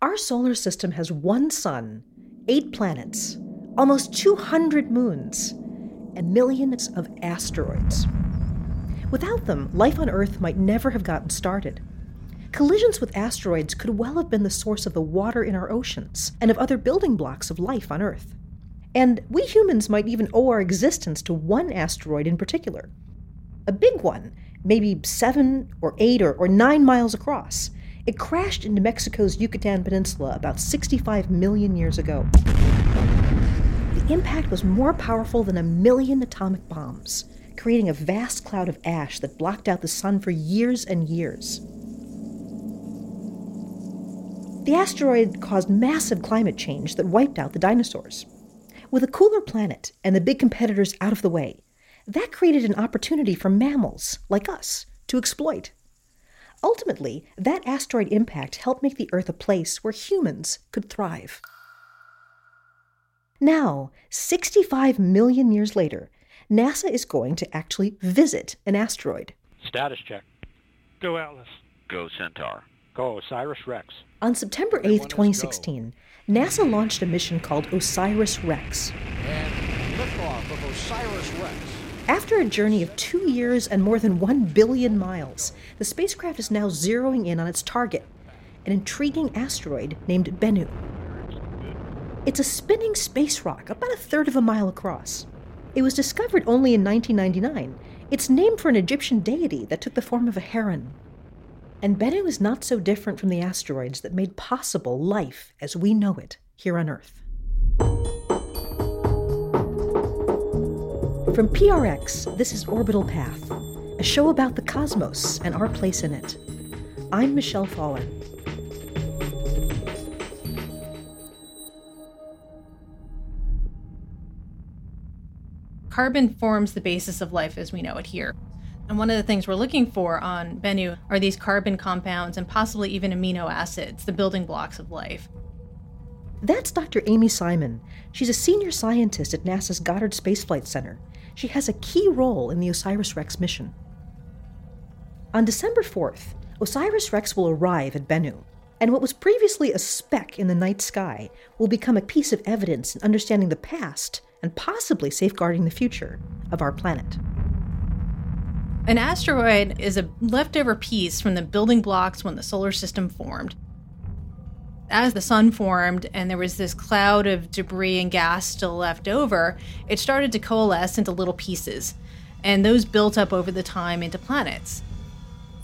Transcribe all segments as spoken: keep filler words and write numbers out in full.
Our solar system has one sun, eight planets, almost two hundred moons, and millions of asteroids. Without them, life on Earth might never have gotten started. Collisions with asteroids could well have been the source of the water in our oceans and of other building blocks of life on Earth. And we humans might even owe our existence to one asteroid in particular. A big one, maybe seven or eight or, or nine miles across. It crashed into Mexico's Yucatán Peninsula about sixty-five million years ago. The impact was more powerful than a million atomic bombs, creating a vast cloud of ash that blocked out the sun for years and years. The asteroid caused massive climate change that wiped out the dinosaurs. With a cooler planet and the big competitors out of the way, that created an opportunity for mammals, like us, to exploit. Ultimately, that asteroid impact helped make the Earth a place where humans could thrive. Now, sixty-five million years later, NASA is going to actually visit an asteroid. Status check. Go Atlas. Go Centaur. Go Osiris-Rex. On September eighth, twenty sixteen, NASA launched a mission called Osiris-Rex. And liftoff of Osiris-Rex. After a journey of two years and more than one billion miles, the spacecraft is now zeroing in on its target, an intriguing asteroid named Bennu. It's a spinning space rock about a third of a mile across. It was discovered only in nineteen ninety-nine. It's named for an Egyptian deity that took the form of a heron. And Bennu is not so different from the asteroids that made possible life as we know it here on Earth. From P R X, this is Orbital Path, a show about the cosmos and our place in it. I'm Michelle Thaller. Carbon forms the basis of life as we know it here. And one of the things we're looking for on Bennu are these carbon compounds and possibly even amino acids, the building blocks of life. That's Doctor Amy Simon. She's a senior scientist at NASA's Goddard Space Flight Center. She has a key role in the Osiris-Rex mission. On December fourth, Osiris-Rex will arrive at Bennu, and what was previously a speck in the night sky will become a piece of evidence in understanding the past and possibly safeguarding the future of our planet. An asteroid is a leftover piece from the building blocks when the solar system formed. As the sun formed and there was this cloud of debris and gas still left over, it started to coalesce into little pieces, and those built up over the time into planets.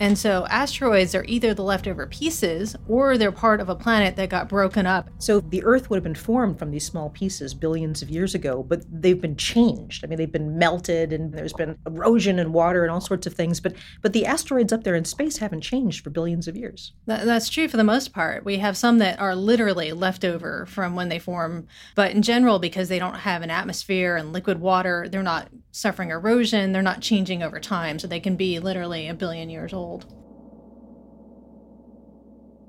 And so asteroids are either the leftover pieces or they're part of a planet that got broken up. So the Earth would have been formed from these small pieces billions of years ago, but they've been changed. I mean, they've been melted and there's been erosion and water and all sorts of things. But but the asteroids up there in space haven't changed for billions of years. That, that's true for the most part. We have some that are literally left over from when they form. But in general, because they don't have an atmosphere and liquid water, they're not suffering erosion. They're not changing over time. So they can be literally a billion years old.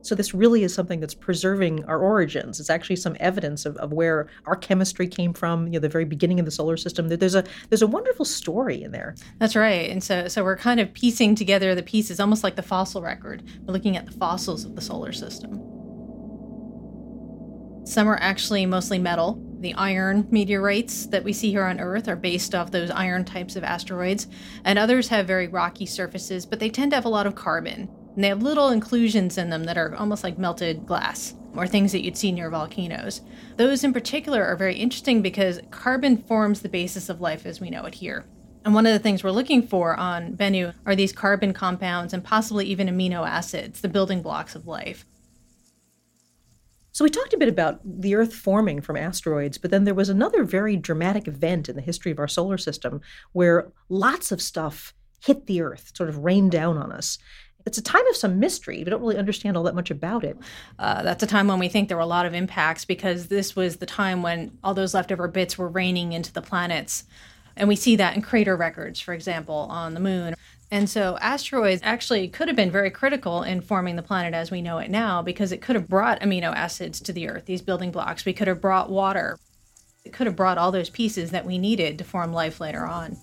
So this really is something that's preserving our origins. It's actually some evidence of, of where our chemistry came from, you know, the very beginning of the solar system. There's a there's a wonderful story in there. That's right. And so so we're kind of piecing together the pieces, almost like the fossil record. We're looking at the fossils of the solar system. Some are actually mostly metal. The iron meteorites that we see here on Earth are based off those iron types of asteroids, and others have very rocky surfaces, but they tend to have a lot of carbon. And they have little inclusions in them that are almost like melted glass, or things that you'd see near volcanoes. Those in particular are very interesting because carbon forms the basis of life as we know it here. And one of the things we're looking for on Bennu are these carbon compounds and possibly even amino acids, the building blocks of life. So we talked a bit about the Earth forming from asteroids, but then there was another very dramatic event in the history of our solar system where lots of stuff hit the Earth, sort of rained down on us. It's a time of some mystery. We don't really understand all that much about it. Uh, that's a time when we think there were a lot of impacts because this was the time when all those leftover bits were raining into the planets. And we see that in crater records, for example, on the moon. And so asteroids actually could have been very critical in forming the planet as we know it now because it could have brought amino acids to the Earth, these building blocks. We could have brought water. It could have brought all those pieces that we needed to form life later on.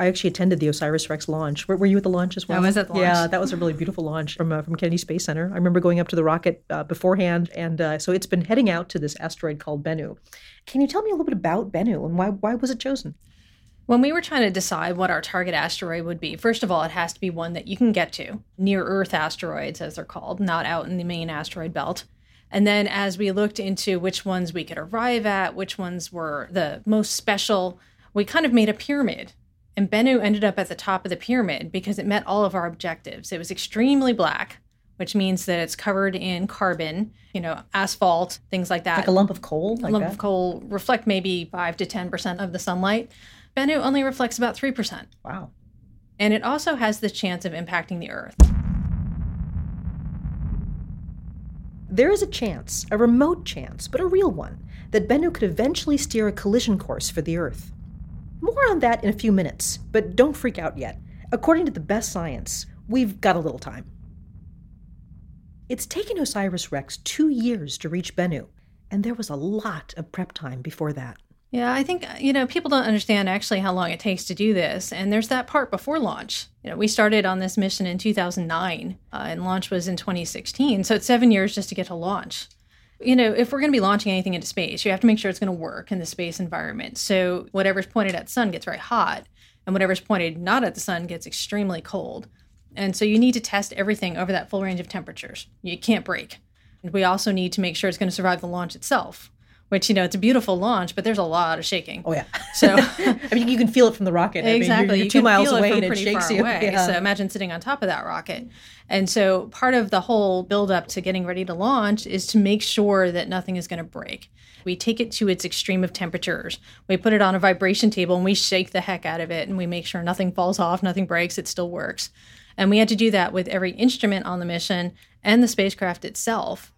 I actually attended the Osiris-Rex launch. Were, were you at the launch as well? I was at the launch. Yeah, that was a really beautiful launch from uh, from Kennedy Space Center. I remember going up to the rocket uh, beforehand, and uh, so it's been heading out to this asteroid called Bennu. Can you tell me a little bit about Bennu and why why was it chosen? When we were trying to decide what our target asteroid would be, first of all, it has to be one that you can get to. Near-Earth asteroids, as they're called, not out in the main asteroid belt. And then as we looked into which ones we could arrive at, which ones were the most special, we kind of made a pyramid. And Bennu ended up at the top of the pyramid because it met all of our objectives. It was extremely black, which means that it's covered in carbon, you know, asphalt, things like that. Like a lump of coal? Like a lump that? of coal reflect maybe five to ten percent of the sunlight. Bennu only reflects about three percent. Wow. And it also has the chance of impacting the Earth. There is a chance, a remote chance, but a real one, that Bennu could eventually steer a collision course for the Earth. More on that in a few minutes, but don't freak out yet. According to the best science, we've got a little time. It's taken Osiris-Rex two years to reach Bennu, and there was a lot of prep time before that. Yeah, I think, you know, people don't understand actually how long it takes to do this. And there's that part before launch. You know, we started on this mission in two thousand nine uh, and launch was in twenty sixteen. So it's seven years just to get to launch. You know, if we're going to be launching anything into space, you have to make sure it's going to work in the space environment. So whatever's pointed at the sun gets very hot and whatever's pointed not at the sun gets extremely cold. And so you need to test everything over that full range of temperatures. You can't break. And we also need to make sure it's going to survive the launch itself. Which, you know, it's a beautiful launch, but there's a lot of shaking. Oh, yeah. So, I mean, you can feel it from the rocket. Exactly. I mean, you're, you're you two miles away and it shakes you. Yeah. So imagine sitting on top of that rocket. And so part of the whole buildup to getting ready to launch is to make sure that nothing is going to break. We take it to its extreme of temperatures. We put it on a vibration table and we shake the heck out of it. And we make sure nothing falls off, nothing breaks, it still works. And we had to do that with every instrument on the mission and the spacecraft itself.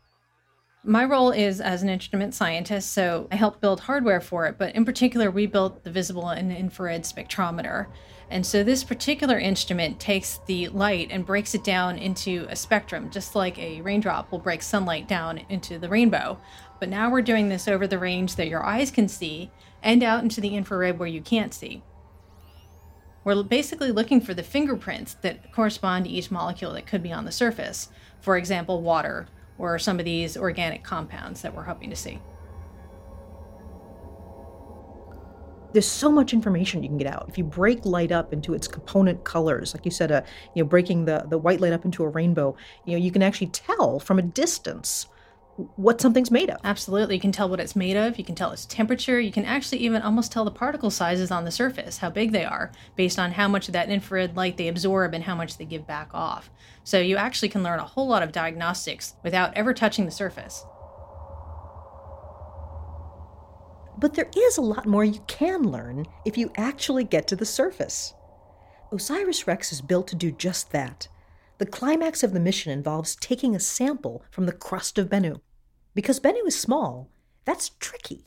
My role is as an instrument scientist, so I help build hardware for it, but in particular, we built the visible and infrared spectrometer. And so this particular instrument takes the light and breaks it down into a spectrum, just like a raindrop will break sunlight down into the rainbow. But now we're doing this over the range that your eyes can see and out into the infrared where you can't see. We're basically looking for the fingerprints that correspond to each molecule that could be on the surface. For example, water, or some of these organic compounds that we're hoping to see. There's so much information you can get out. If you break light up into its component colors, like you said, uh, you know, breaking the, the white light up into a rainbow, you know, you can actually tell from a distance what something's made of. Absolutely. You can tell what it's made of. You can tell its temperature. You can actually even almost tell the particle sizes on the surface, how big they are, based on how much of that infrared light they absorb and how much they give back off. So you actually can learn a whole lot of diagnostics without ever touching the surface. But there is a lot more you can learn if you actually get to the surface. Osiris-Rex is built to do just that. The climax of the mission involves taking a sample from the crust of Bennu. Because Bennu is small, that's tricky.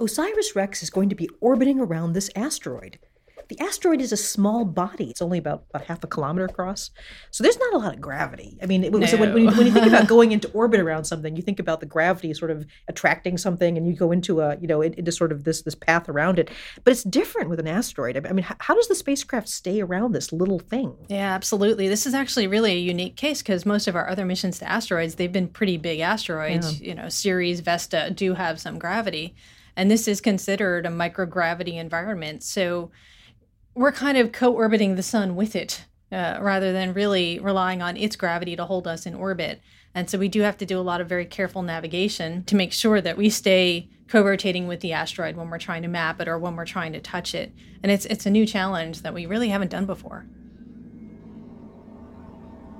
Osiris-Rex is going to be orbiting around this asteroid. The asteroid is a small body. It's only about, about half a kilometer across. So there's not a lot of gravity. I mean, it, no. so when, when, you, when you think about going into orbit around something, you think about the gravity sort of attracting something and you go into a, you know, into sort of this, this path around it. But it's different with an asteroid. I mean, how, how does the spacecraft stay around this little thing? Yeah, absolutely. This is actually really a unique case because most of our other missions to asteroids, they've been pretty big asteroids. Yeah. You know, Ceres, Vesta do have some gravity. And this is considered a microgravity environment. So we're kind of co-orbiting the sun with it uh, rather than really relying on its gravity to hold us in orbit. And so we do have to do a lot of very careful navigation to make sure that we stay co-rotating with the asteroid when we're trying to map it or when we're trying to touch it. And it's it's a new challenge that we really haven't done before.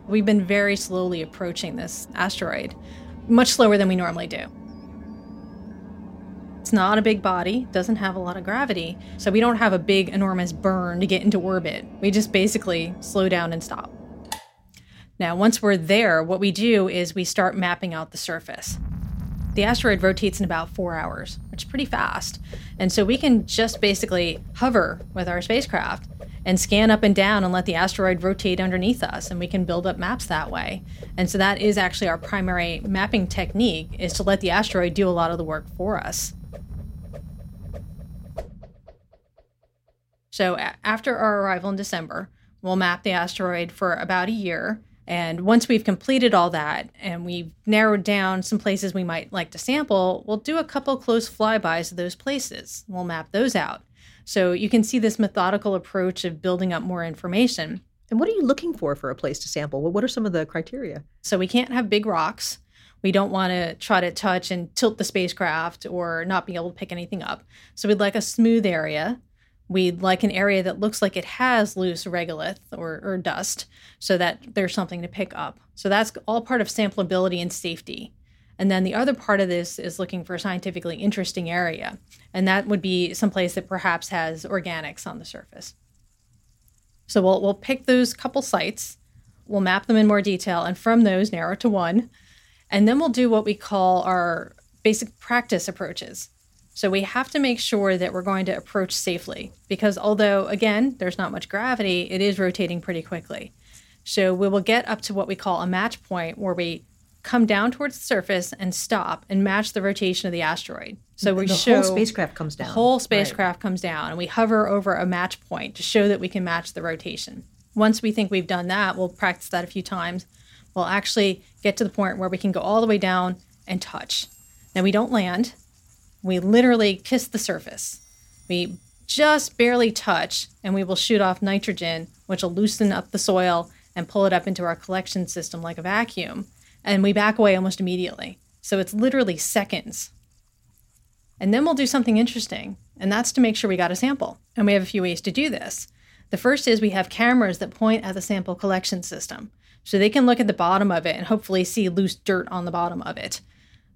We've been very slowly approaching this asteroid, much slower than we normally do. It's not a big body, doesn't have a lot of gravity, so we don't have a big, enormous burn to get into orbit. We just basically slow down and stop. Now, once we're there, what we do is we start mapping out the surface. The asteroid rotates in about four hours, which is pretty fast. And so we can just basically hover with our spacecraft and scan up and down and let the asteroid rotate underneath us, and we can build up maps that way. And so that is actually our primary mapping technique, is to let the asteroid do a lot of the work for us. So a- after our arrival in December, we'll map the asteroid for about a year. And once we've completed all that and we've narrowed down some places we might like to sample, we'll do a couple close flybys of those places. We'll map those out. So you can see this methodical approach of building up more information. And what are you looking for for a place to sample? Well, what are some of the criteria? So we can't have big rocks. We don't want to try to touch and tilt the spacecraft or not be able to pick anything up. So we'd like a smooth area. We'd like an area that looks like it has loose regolith or, or dust so that there's something to pick up. So that's all part of samplability and safety. And then the other part of this is looking for a scientifically interesting area. And that would be someplace that perhaps has organics on the surface. So we'll, we'll pick those couple sites. We'll map them in more detail. And from those, narrow to one. And then we'll do what we call our basic practice approaches. So we have to make sure that we're going to approach safely because although, again, there's not much gravity, it is rotating pretty quickly. So we will get up to what we call a match point where we come down towards the surface and stop and match the rotation of the asteroid. So we the show... The whole spacecraft comes down. The whole spacecraft right. comes down, and we hover over a match point to show that we can match the rotation. Once we think we've done that, we'll practice that a few times. We'll actually get to the point where we can go all the way down and touch. Now, we don't land. We literally kiss the surface. We just barely touch, and we will shoot off nitrogen, which will loosen up the soil and pull it up into our collection system like a vacuum. And we back away almost immediately. So it's literally seconds. And then we'll do something interesting, and that's to make sure we got a sample. And we have a few ways to do this. The first is we have cameras that point at the sample collection system. So they can look at the bottom of it and hopefully see loose dirt on the bottom of it.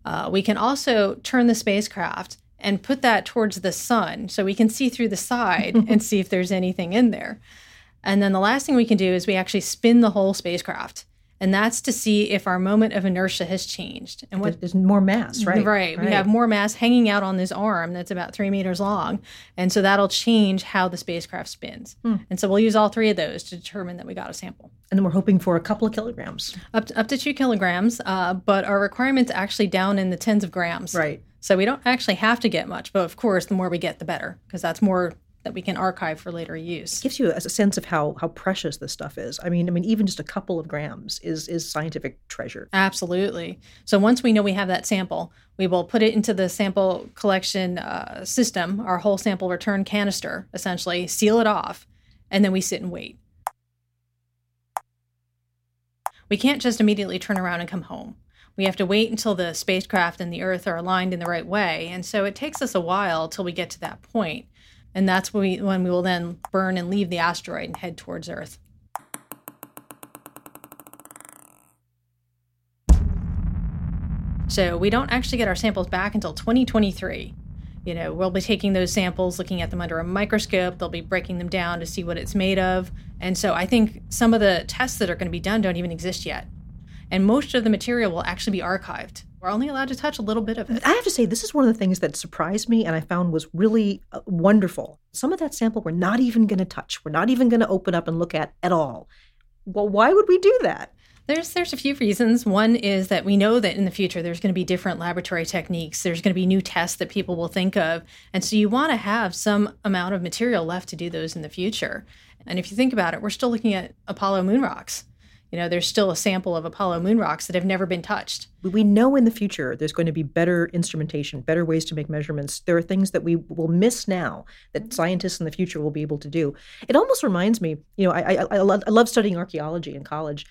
Uh, we can also turn the spacecraft and put that towards the sun so we can see through the side and see if there's anything in there. And then the last thing we can do is we actually spin the whole spacecraft. And that's to see if our moment of inertia has changed. And what, There's more mass, right? right? Right. We have more mass hanging out on this arm that's about three meters long. And so that'll change how the spacecraft spins. Hmm. And so we'll use all three of those to determine that we got a sample. And then we're hoping for a couple of kilograms. Up to, up to two kilograms, uh, but our requirement's actually down in the tens of grams. Right. So we don't actually have to get much. But, of course, the more we get, the better, because that's more that we can archive for later use. It gives you a sense of how how precious this stuff is. I mean, I mean, even just a couple of grams is is scientific treasure. Absolutely. So once we know we have that sample, we will put it into the sample collection uh, system, our whole sample return canister, essentially, seal it off, and then we sit and wait. We can't just immediately turn around and come home. We have to wait until the spacecraft and the Earth are aligned in the right way, and so it takes us a while till we get to that point. And that's when we, when we will then burn and leave the asteroid and head towards Earth. So we don't actually get our samples back until twenty twenty-three. You know, we'll be taking those samples, looking at them under a microscope. They'll be breaking them down to see what it's made of. And so I think some of the tests that are going to be done don't even exist yet. And most of the material will actually be archived. We're only allowed to touch a little bit of it. I have to say, this is one of the things that surprised me and I found was really wonderful. Some of that sample we're not even going to touch. We're not even going to open up and look at at all. Well, why would we do that? There's there's a few reasons. One is that we know that in the future there's going to be different laboratory techniques. There's going to be new tests that people will think of. And so you want to have some amount of material left to do those in the future. And if you think about it, we're still looking at Apollo moon rocks. You know, there's still a sample of Apollo moon rocks that have never been touched. We know in the future there's going to be better instrumentation, better ways to make measurements. There are things that we will miss now that scientists in the future will be able to do. It almost reminds me, you know, I, I, I, love, I love studying archaeology in college.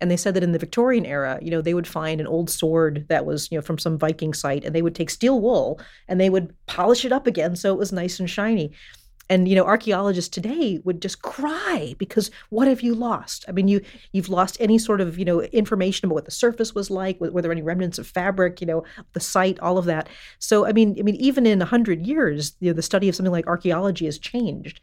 And they said that in the Victorian era, you know, they would find an old sword that was, you know, from some Viking site. And they would take steel wool and they would polish it up again so it was nice and shiny. And, you know, archaeologists today would just cry because what have you lost? I mean, you, you've lost any sort of, you know, information about what the surface was like, were, were there any remnants of fabric, you know, the site, all of that. So, I mean, I mean, even in one hundred years, you know, the study of something like archaeology has changed.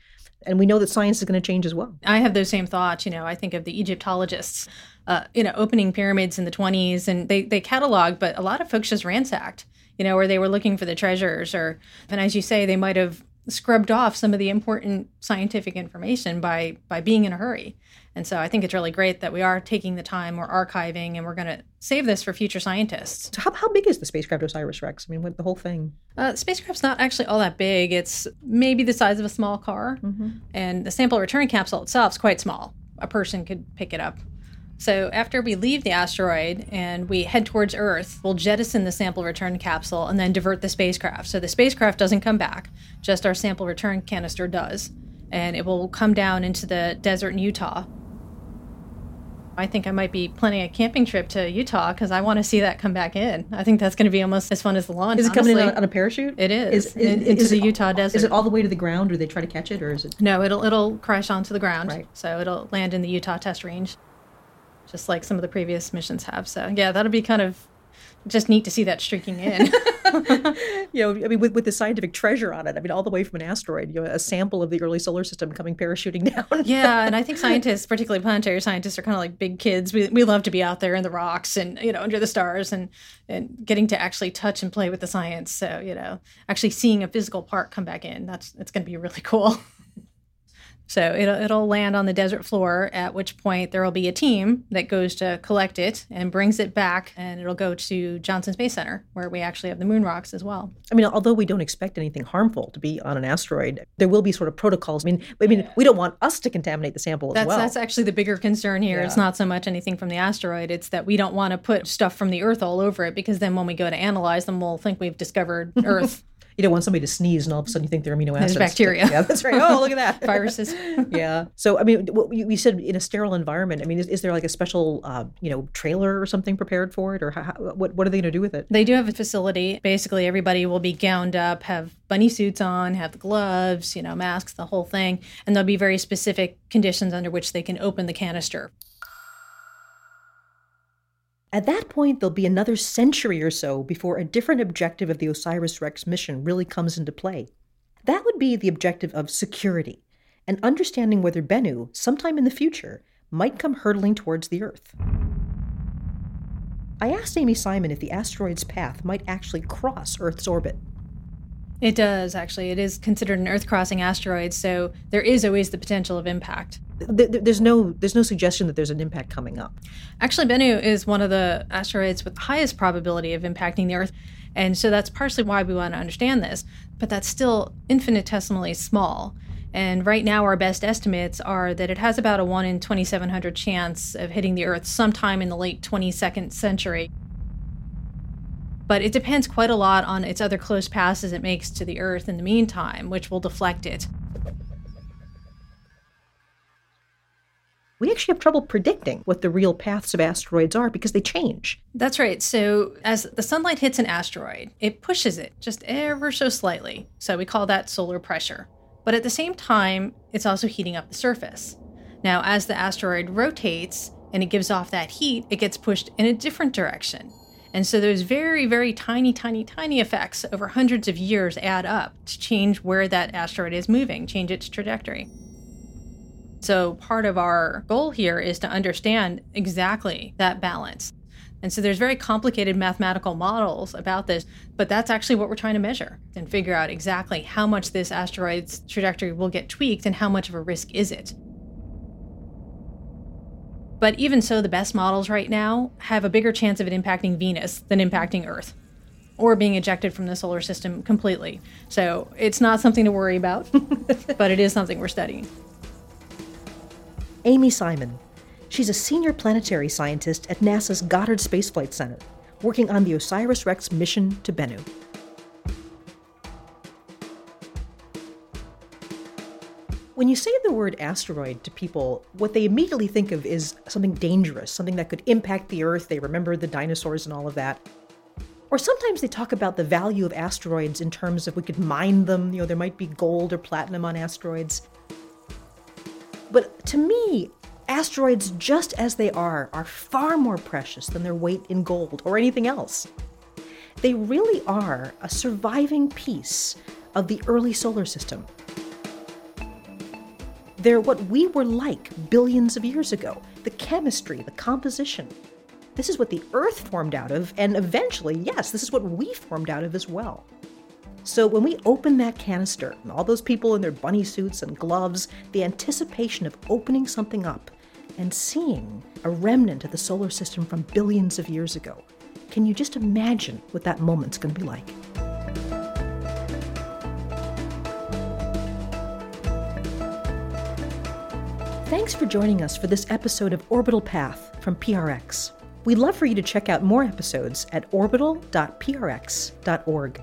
And we know that science is going to change as well. I have those same thoughts. You know, I think of the Egyptologists, uh, you know, opening pyramids in the twenties, and they, they cataloged, but a lot of folks just ransacked, you know, or they were looking for the treasures. Or, and as you say, they might have scrubbed off some of the important scientific information by by being in a hurry. And so I think it's really great that we are taking the time, we're archiving, and we're going to save this for future scientists. So how, how big is the spacecraft Osiris-Rex? I mean, what, the whole thing? Uh, the spacecraft's not actually all that big. It's maybe the size of a small car. Mm-hmm. And the sample return capsule itself is quite small. A person could pick it up. So after we leave the asteroid and we head towards Earth, we'll jettison the sample return capsule and then divert the spacecraft. So the spacecraft doesn't come back, just our sample return canister does. And it will come down into the desert in Utah. I think I might be planning a camping trip to Utah because I want to see that come back in. I think that's going to be almost as fun as the launch. Is it honestly. Coming in on a parachute? It is. is, is into is the it, Utah desert. Is it all the way to the ground, or they try to catch it, or is it? No, it'll it'll crash onto the ground. Right. So it'll land in the Utah test range, just like some of the previous missions have. So yeah, that'll be kind of just neat to see that streaking in. You know, I mean, with, with the scientific treasure on it, I mean, all the way from an asteroid, you know, a sample of the early solar system coming parachuting down. Yeah, and I think scientists, particularly planetary scientists, are kind of like big kids. We we love to be out there in the rocks and, you know, under the stars and, and getting to actually touch and play with the science. So, you know, actually seeing a physical part come back in, that's it's going to be really cool. So it'll, it'll land on the desert floor, at which point there will be a team that goes to collect it and brings it back, and it'll go to Johnson Space Center, where we actually have the moon rocks as well. I mean, although we don't expect anything harmful to be on an asteroid, there will be sort of protocols. I mean, I mean, yeah. We don't want us to contaminate the sample as that's, well. That's actually the bigger concern here. Yeah. It's not so much anything from the asteroid. It's that we don't want to put stuff from the Earth all over it, because then when we go to analyze them, we'll think we've discovered Earth. You don't want somebody to sneeze and all of a sudden you think they're amino acids. There's bacteria. Yeah, that's right. Oh, look at that. Viruses. Yeah. So, I mean, what you said in a sterile environment. I mean, is, is there like a special, uh, you know, trailer or something prepared for it? Or how, what, what are they going to do with it? They do have a facility. Basically, everybody will be gowned up, have bunny suits on, have the gloves, you know, masks, the whole thing. And there'll be very specific conditions under which they can open the canister. At that point, there'll be another century or so before a different objective of the Osiris-Rex mission really comes into play. That would be the objective of security, and understanding whether Bennu, sometime in the future, might come hurtling towards the Earth. I asked Amy Simon if the asteroid's path might actually cross Earth's orbit. It does, actually. It is considered an Earth-crossing asteroid, so there is always the potential of impact. There's no, there's no suggestion that there's an impact coming up. Actually, Bennu is one of the asteroids with the highest probability of impacting the Earth, and so that's partially why we want to understand this, but that's still infinitesimally small. And right now our best estimates are that it has about a one in twenty-seven hundred chance of hitting the Earth sometime in the late twenty-second century. But it depends quite a lot on its other close passes it makes to the Earth in the meantime, which will deflect it. We actually have trouble predicting what the real paths of asteroids are because they change. That's right. So as the sunlight hits an asteroid, it pushes it just ever so slightly. So we call that solar pressure. But at the same time, it's also heating up the surface. Now, as the asteroid rotates and it gives off that heat, it gets pushed in a different direction. And so those very, very tiny, tiny, tiny effects over hundreds of years add up to change where that asteroid is moving, change its trajectory. So part of our goal here is to understand exactly that balance. And so there's very complicated mathematical models about this, but that's actually what we're trying to measure and figure out exactly how much this asteroid's trajectory will get tweaked and how much of a risk is it. But even so, the best models right now have a bigger chance of it impacting Venus than impacting Earth or being ejected from the solar system completely. So it's not something to worry about, but it is something we're studying. Amy Simon. She's a senior planetary scientist at NASA's Goddard Space Flight Center, working on the Osiris-Rex mission to Bennu. When you say the word asteroid to people, what they immediately think of is something dangerous, something that could impact the Earth. They remember the dinosaurs and all of that. Or sometimes they talk about the value of asteroids in terms of we could mine them. You know, there might be gold or platinum on asteroids. But to me, asteroids just as they are are far more precious than their weight in gold or anything else. They really are a surviving piece of the early solar system. They're what we were like billions of years ago. The chemistry, the composition. This is what the Earth formed out of, and eventually, yes, this is what we formed out of as well. So when we opened that canister, and all those people in their bunny suits and gloves, the anticipation of opening something up and seeing a remnant of the solar system from billions of years ago, can you just imagine what that moment's going to be like? Thanks for joining us for this episode of Orbital Path from P R X. We'd love for you to check out more episodes at orbital dot p r x dot org.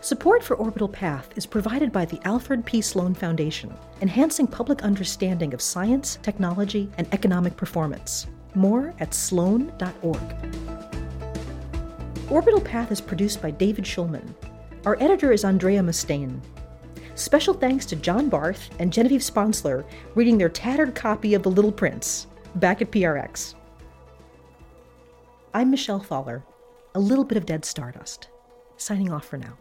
Support for Orbital Path is provided by the Alfred P. Sloan Foundation, enhancing public understanding of science, technology, and economic performance. More at sloan dot org. Orbital Path is produced by David Schulman. Our editor is Andrea Mustain. Special thanks to John Barth and Genevieve Sponsler reading their tattered copy of The Little Prince, back at P R X. I'm Michelle Thaller, a little bit of dead stardust, signing off for now.